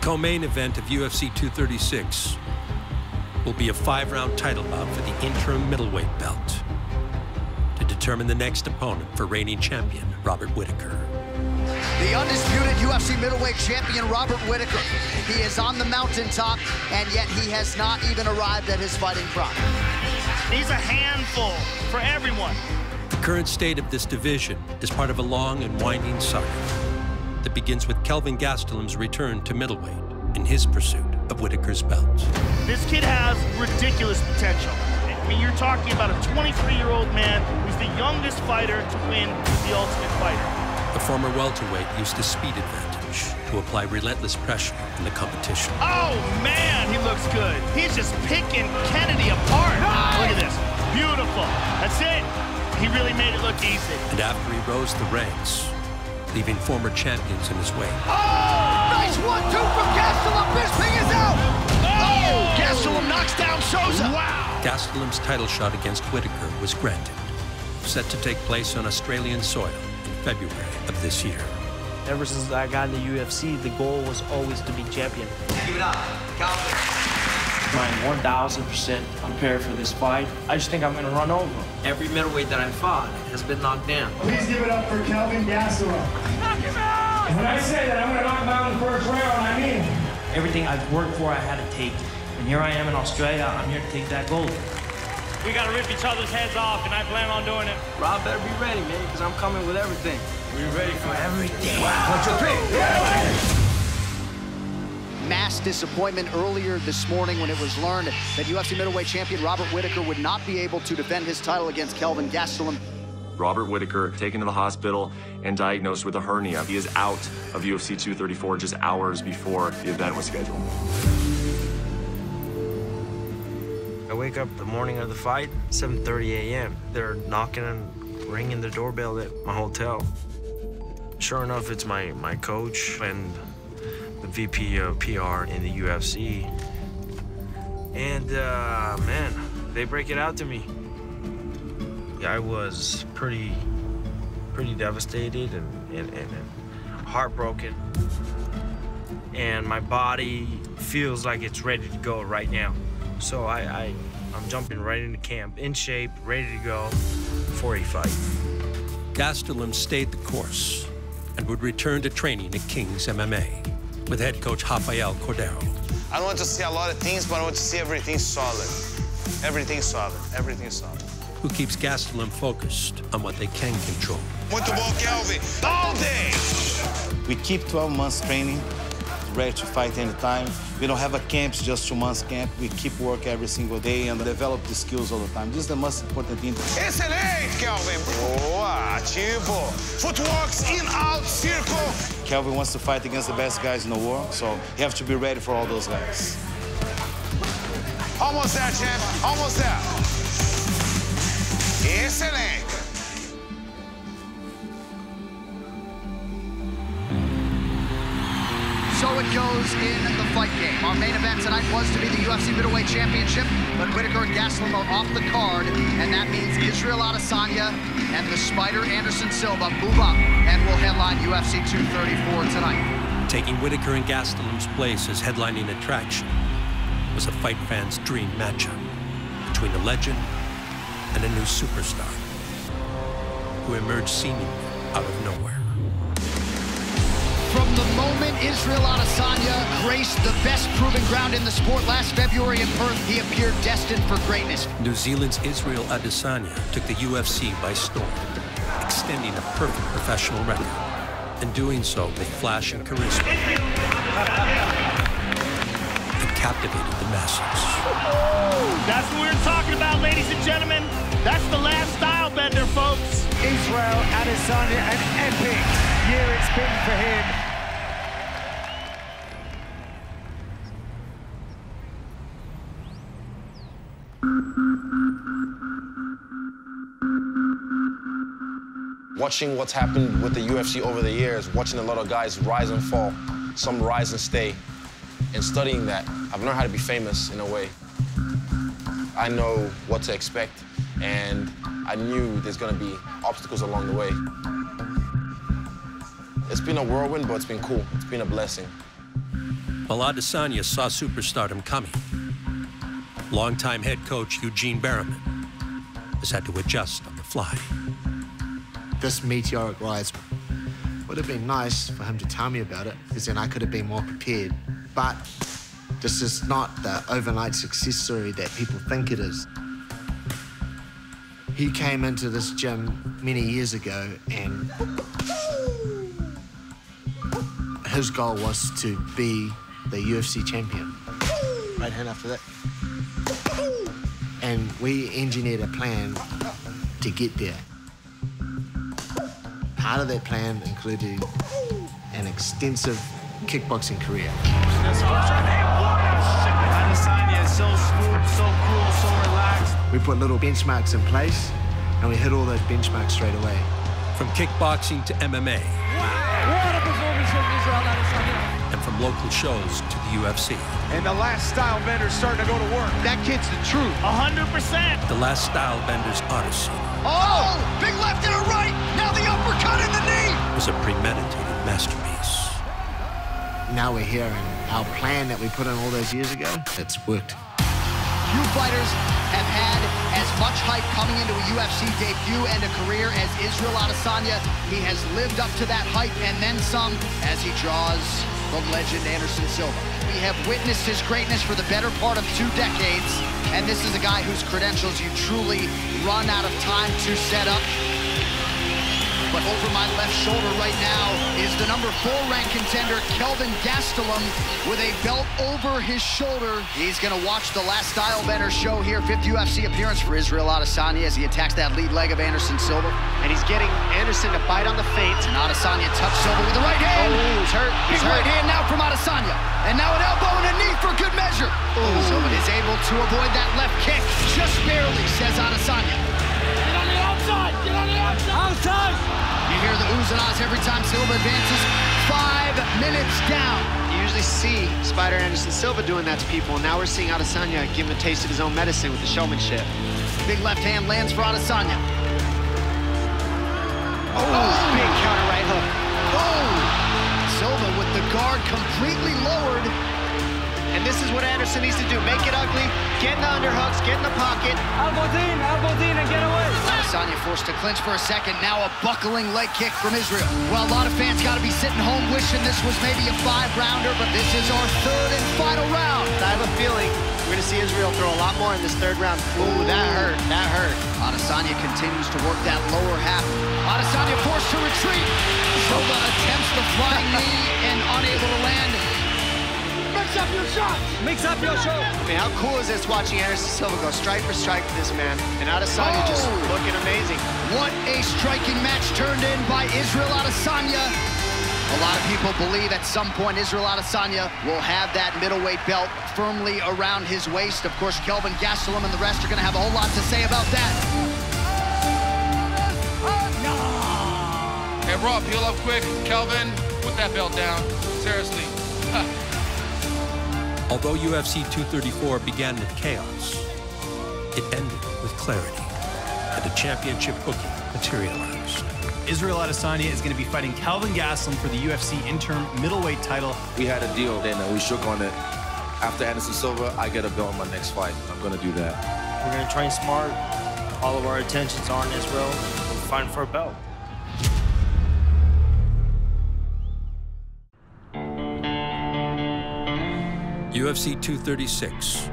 co-main event of UFC 236 will be a 5-round title bout for the interim middleweight belt to determine the next opponent for reigning champion Robert Whittaker. The undisputed UFC middleweight champion, Robert Whittaker. He is on the mountaintop, and yet he has not even arrived at his fighting prime. He's a handful for everyone. The current state of this division is part of a long and winding saga that begins with Kelvin Gastelum's return to middleweight in his pursuit of Whittaker's belt. This kid has ridiculous potential. I mean, you're talking about a 23-year-old man who's the youngest fighter to win the Ultimate Fighter. The former welterweight used his speed advantage to apply relentless pressure in the competition. Oh, man, he looks good. He's just picking Kennedy apart. Nice. Look at this. Beautiful. That's it. He really made it look easy. And after he rose the ranks, leaving former champions in his wake. Oh! Nice 1-2 from Gastelum. This thing is out. Oh! Gastelum knocks down Souza. Wow. Gastelum's title shot against Whittaker was granted, set to take place on Australian soil. February of this year. Ever since I got in the UFC, the goal was always to be champion. Give it up, Calvin. I'm 1,000% prepared for this fight. I just think I'm going to run over him. Every middleweight that I fought has been knocked down. Please give it up for Kelvin Gastelum. Knock him out! When I say that I'm going to knock him out in the first round, I mean it. Everything I've worked for, I had to take. And here I am in Australia. I'm here to take that gold. We gotta rip each other's heads off, and I plan on doing it. Rob better be ready, man, because I'm coming with everything. We're ready for everything. Wow. 1, 2, 3. Yeah. Mass disappointment earlier this morning when it was learned that UFC middleweight champion Robert Whittaker would not be able to defend his title against Kelvin Gastelum. Robert Whittaker taken to the hospital and diagnosed with a hernia. He is out of UFC 234 just hours before the event was scheduled. I wake up the morning of the fight, 7:30 a.m. They're knocking and ringing the doorbell at my hotel. Sure enough, it's my coach and the VP of PR in the UFC. And, man, they break it out to me. I was pretty devastated and heartbroken. And my body feels like it's ready to go right now. So I'm jumping right into camp, in shape, ready to go for a fight. Gastelum stayed the course and would return to training at King's MMA with head coach Rafael Cordeiro. I don't want to see a lot of things, but I want to see everything solid. Everything solid, everything solid. Who keeps Gastelum focused on what they can control. Muito bom, Kelvin. All day! We keep 12 months training. Ready to fight anytime. We don't have a camp, it's just 2 months camp. We keep work every single day and develop the skills all the time. This is the most important thing. Excellent, Kelvin. Boa, ativo. Footworks in, out, circle. Kelvin wants to fight against the best guys in the world, so you have to be ready for all those guys. Almost there, champ. Almost there. Excellent. So it goes in the fight game. Our main event tonight was to be the UFC middleweight championship, but Whittaker and Gastelum are off the card, and that means Israel Adesanya and the Spider Anderson Silva move up and will headline UFC 234 tonight. Taking Whittaker and Gastelum's place as headlining attraction was a fight fan's dream matchup between a legend and a new superstar who emerged seemingly out of nowhere. From the moment Israel Adesanya graced the best proven ground in the sport last February in Perth, he appeared destined for greatness. New Zealand's Israel Adesanya took the UFC by storm, extending a perfect professional record, and doing so with flash and charisma. It captivated the masses. That's what we're talking about, ladies and gentlemen. That's the last style bender, folks. Israel Adesanya, an epic year it's been for him. Watching what's happened with the UFC over the years, watching a lot of guys rise and fall, some rise and stay, and studying that, I've learned how to be famous in a way. I know what to expect, and I knew there's gonna be obstacles along the way. It's been a whirlwind, but it's been cool. It's been a blessing. while Adesanya saw superstardom coming. Longtime head coach Eugene Berriman has had to adjust on the fly. This meteoric rise would have been nice for him to tell me about it, because then I could have been more prepared. But this is not the overnight success story that people think it is. He came into this gym many years ago, and his goal was to be the UFC champion. Right hand after that. And we engineered a plan to get there. Part of that plan included an extensive kickboxing career. Adesanya is so smooth, so cool, so relaxed. We put little benchmarks in place, and we hit all those benchmarks straight away. From kickboxing to MMA. What a performance from Israel Adesanya. And from local shows to the UFC. And the last style bender's starting to go to work. That kid's the truth. 100%. The last style bender's odyssey. Oh! Big left and a right! Now the uppercut in the knee! Was a premeditated masterpiece. Now we're here, and our plan that we put in all those years ago, it's worked. Few fighters have had as much hype coming into a UFC debut and a career as Israel Adesanya. He has lived up to that hype and then some as he draws from legend Anderson Silva. We have witnessed his greatness for the better part of 2 decades, and this is a guy whose credentials you truly run out of time to set up. But over my left shoulder right now is the number 4 ranked contender, Kelvin Gastelum, with a belt over his shoulder. He's gonna watch the last style bender show here. 5th UFC appearance for Israel Adesanya as he attacks that lead leg of Anderson Silva. And he's getting Anderson to bite on the feints. And Adesanya touched Silva with the right hand. Oh, he's hurt. Big right hand now from Adesanya. And now an elbow and a knee for good measure. Oh, Silva is able to avoid that left kick. Just barely, says Adesanya. Get on the outside! You hear the oohs and ahs every time Silva advances. 5 minutes down. You usually see Spider Anderson Silva doing that to people, and now we're seeing Adesanya give him a taste of his own medicine with the showmanship. Big left hand lands for Adesanya. Oh, big counter right hook. Oh! Silva with the guard completely lowered. And this is what Anderson needs to do. Make it ugly, get in the underhooks, get in the pocket. Elbows in, and get away. Adesanya forced to clinch for a second. Now a buckling leg kick from Israel. Well, a lot of fans got to be sitting home wishing this was maybe a 5-rounder, but this is our 3rd and final round. I have a feeling we're going to see Israel throw a lot more in this 3rd round. Ooh, that hurt. Adesanya continues to work that lower half. Adesanya forced to retreat. Silva attempts the flying knee and unable to land. Mix up your shots! Mix up your shots! I mean, how cool is this watching Anderson Silva go strike for strike with this man? And Adesanya just looking amazing. What a striking match turned in by Israel Adesanya. A lot of people believe at some point Israel Adesanya will have that middleweight belt firmly around his waist. Of course, Kelvin Gastelum and the rest are going to have a whole lot to say about that. Hey, Rob, heal up quick. Kelvin, put that belt down. Seriously. Although UFC 234 began with chaos, it ended with clarity, and a championship booking materialized. Israel Adesanya is going to be fighting Kelvin Gastelum for the UFC interim middleweight title. We had a deal, and we shook on it. After Anderson Silva, I get a belt in my next fight. I'm going to do that. We're going to train smart. All of our attentions are on Israel. We're fighting for a belt. UFC 236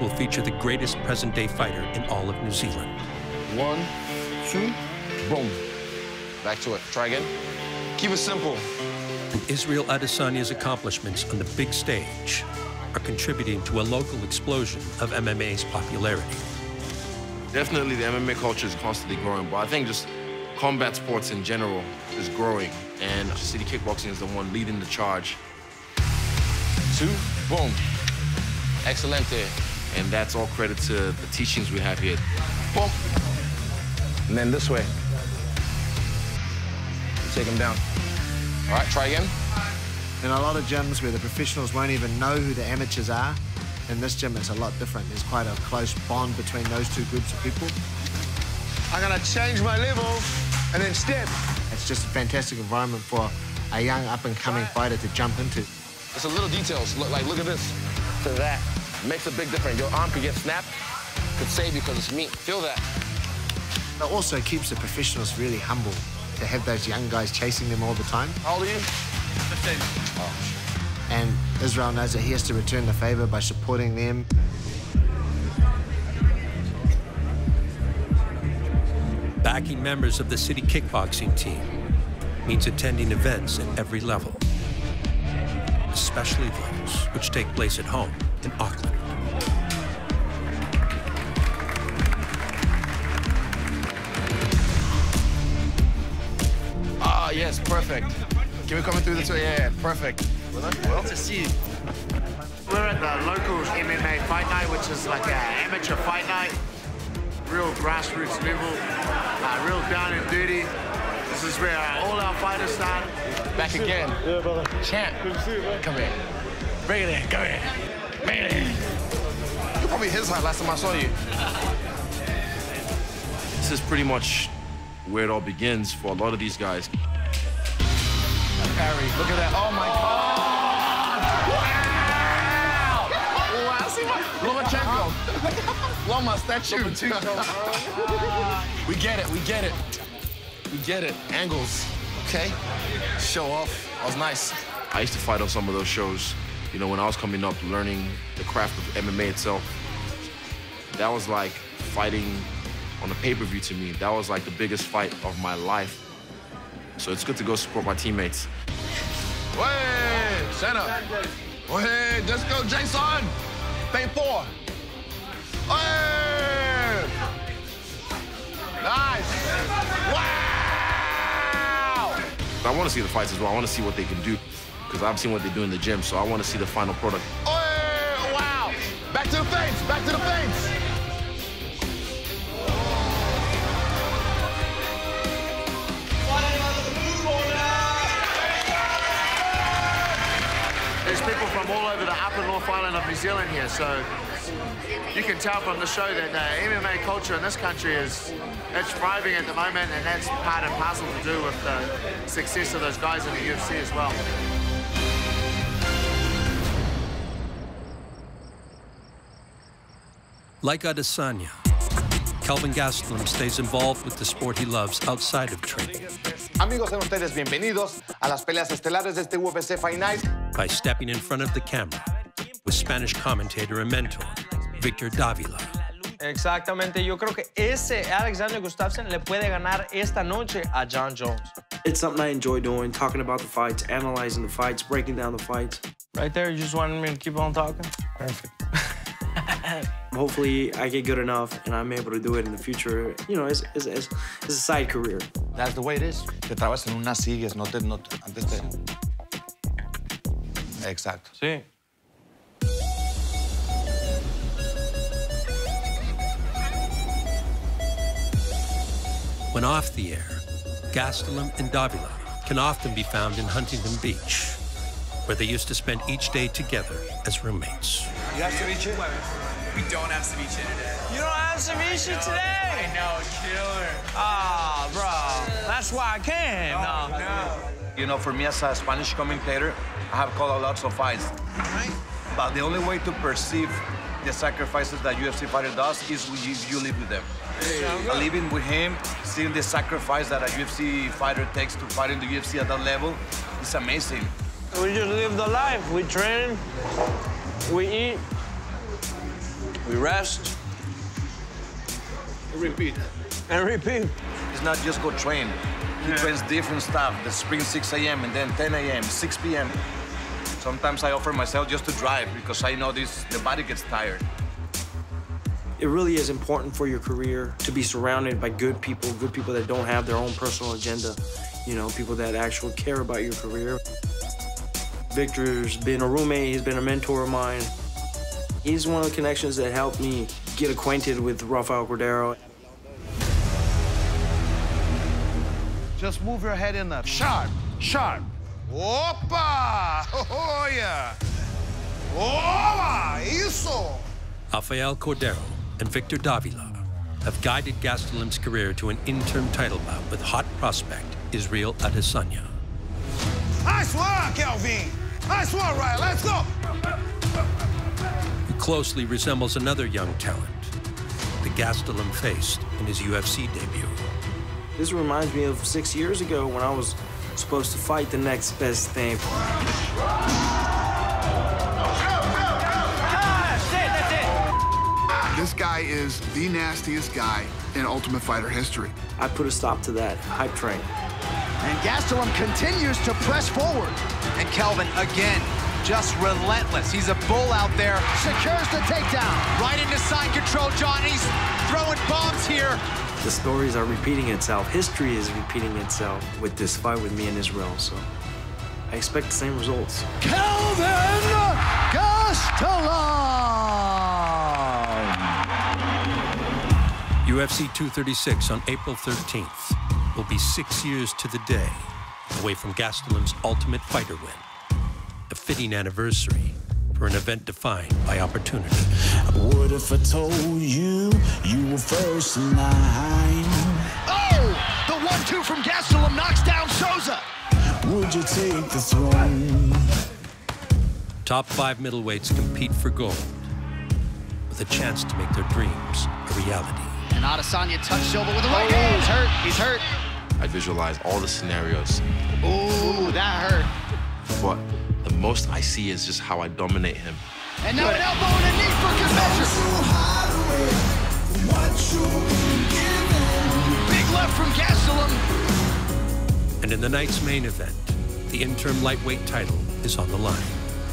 will feature the greatest present-day fighter in all of New Zealand. 1, 2, boom. Back to it. Try again. Keep it simple. And Israel Adesanya's accomplishments on the big stage are contributing to a local explosion of MMA's popularity. Definitely, the MMA culture is constantly growing, but I think just combat sports in general is growing, and City Kickboxing is the one leading the charge. 2, boom. Excellent there. And that's all credit to the teachings we have here. Boom. And then this way. Take him down. All right, try again. In a lot of gyms where the professionals won't even know who the amateurs are, in this gym it's a lot different. There's quite a close bond between those two groups of people. I'm gonna change my level and then step. It's just a fantastic environment for a young up-and-coming fighter to jump into. It's the little details. Look at this to that. Makes a big difference. Your arm could get snapped, could save you because it's meat. Feel that. It also keeps the professionals really humble to have those young guys chasing them all the time. How old are you? 15. Oh. And Israel knows that he has to return the favor by supporting them. Backing members of the City Kickboxing team means attending events at every level, especially those which take place at home in Auckland. Ah, yes, perfect. Can we come through the door? Yeah, perfect. Well, to see you. We're at the local MMA fight night, which is like an amateur fight night. Real grassroots level, real down and dirty. This is where all our fighters start. Back again. Yeah, brother. Champ. Good to see you, man. Come here. Bring it in. Come here. Bring it in. You're probably his height last time I saw you. This is pretty much where it all begins for a lot of these guys. Harry, look at that. Oh, my God. Wow. Wow. See my... Lomachenko. Loma, statue. We get it, we get it. We get it. Angles, okay? Show off. That was nice. I used to fight on some of those shows, you know, when I was coming up, learning the craft of MMA itself. That was like fighting on a pay-per-view to me. That was like the biggest fight of my life. So it's good to go support my teammates. Hey, stand up. Hey, let's go, Jason. Pay four. Hey! Nice! Wow! I want to see the fights as well. I want to see what they can do because I've seen what they do in the gym, so I want to see the final product. Hey! Wow! Back to the fence! Back to the fence! There's people from all over the upper North Island of New Zealand here, so... You can tell from the show that the MMA culture in this country is thriving at the moment, and that's part and parcel to do with the success of those guys in the UFC as well. Like Adesanya, Kelvin Gastelum stays involved with the sport he loves outside of training. Amigos, sean ustedes bienvenidos a las peleas estelares de este UFC Fight Night. By stepping in front of the camera with Spanish commentator and mentor, Victor Davila. Exactamente, yo creo que ese Alexander Gustafsson le puede ganar esta noche a Jon Jones. It's something I enjoy doing, talking about the fights, analyzing the fights, breaking down the fights. Right there, you just wanted me to keep on talking? Perfect. Hopefully, I get good enough and I'm able to do it in the future, you know, as a side career. That's the way it is. Te trabas en unas sillas, no te, antes te... Exacto. Sí. When off the air, Gastelum and Davila can often be found in Huntington Beach, where they used to spend each day together as roommates. You have ceviche? We don't have ceviche today. You don't have ceviche today? I know, killer. Ah, bro, that's why I came. Oh, no. You know, for me as a Spanish commentator, I have called lots of fights. Right. But the only way to perceive the sacrifices that UFC fighter does is if you live with them. Hey. Living with him, seeing the sacrifice that a UFC fighter takes to fight in the UFC at that level, it's amazing. We just live the life. We train, we eat, we rest. And repeat. And repeat. It's not just go train. He trains different stuff. The spring 6 a.m. and then 10 a.m., 6 p.m. Sometimes I offer myself just to drive because I know this, the body gets tired. It really is important for your career to be surrounded by good people that don't have their own personal agenda, you know, people that actually care about your career. Victor's been a roommate, he's been a mentor of mine. He's one of the connections that helped me get acquainted with Rafael Cordeiro. Just move your head in there. Sharp, sharp. Opa! Oh, yeah. Opa! Isso! Rafael Cordeiro and Victor Davila have guided Gastelum's career to an interim title bout with hot prospect Israel Adesanya. Nice work, Kelvin! Nice one, Ryan. Let's go. He closely resembles another young talent, the Gastelum faced in his UFC debut. This reminds me of 6 years ago when I was supposed to fight the next best thing. This guy is the nastiest guy in Ultimate Fighter history. I put a stop to that hype train. And Gastelum continues to press forward. And Kelvin, again, just relentless. He's a bull out there. Secures the takedown. Right into side control, John. He's throwing bombs here. The stories are repeating itself. History is repeating itself with this fight with me and Israel, so I expect the same results. Kelvin Gastelum! UFC 236 on April 13th will be 6 years to the day away from Gastelum's Ultimate Fighter win, a fitting anniversary for an event defined by opportunity. What if I told you you were first in line? Oh! The 1-2 from Gastelum knocks down Souza. Would you take the throne? Top 5 middleweights compete for gold with a chance to make their dreams a reality. And Adesanya touched Silva with the right hand. He's hurt. He's hurt. I visualize all the scenarios. Ooh, that hurt. But the most I see is just how I dominate him. And now an elbow and a knee for good measure. Big left from Gastelum. And in the night's main event, the interim lightweight title is on the line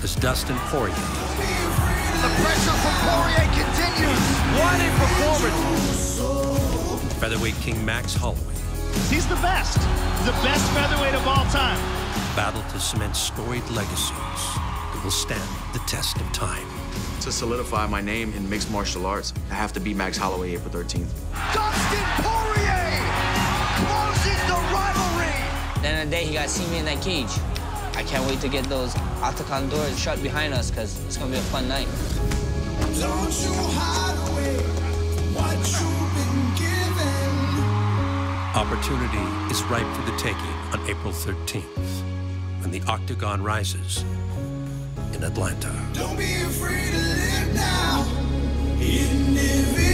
as Dustin Poirier. The pressure from Poirier continues. What a performance. Featherweight king Max Holloway. He's the best. The best featherweight of all time. Battle to cement storied legacies that will stand the test of time. To solidify my name in mixed martial arts, I have to beat Max Holloway April 13th. Dustin Poirier closes the rivalry. At the end of the day, he got to see me in that cage. I can't wait to get those octagon doors shut behind us because it's going to be a fun night. Don't you hide away what you've been given. Opportunity is ripe for the taking on April 13th when the octagon rises in Atlanta. Don't be afraid to live now.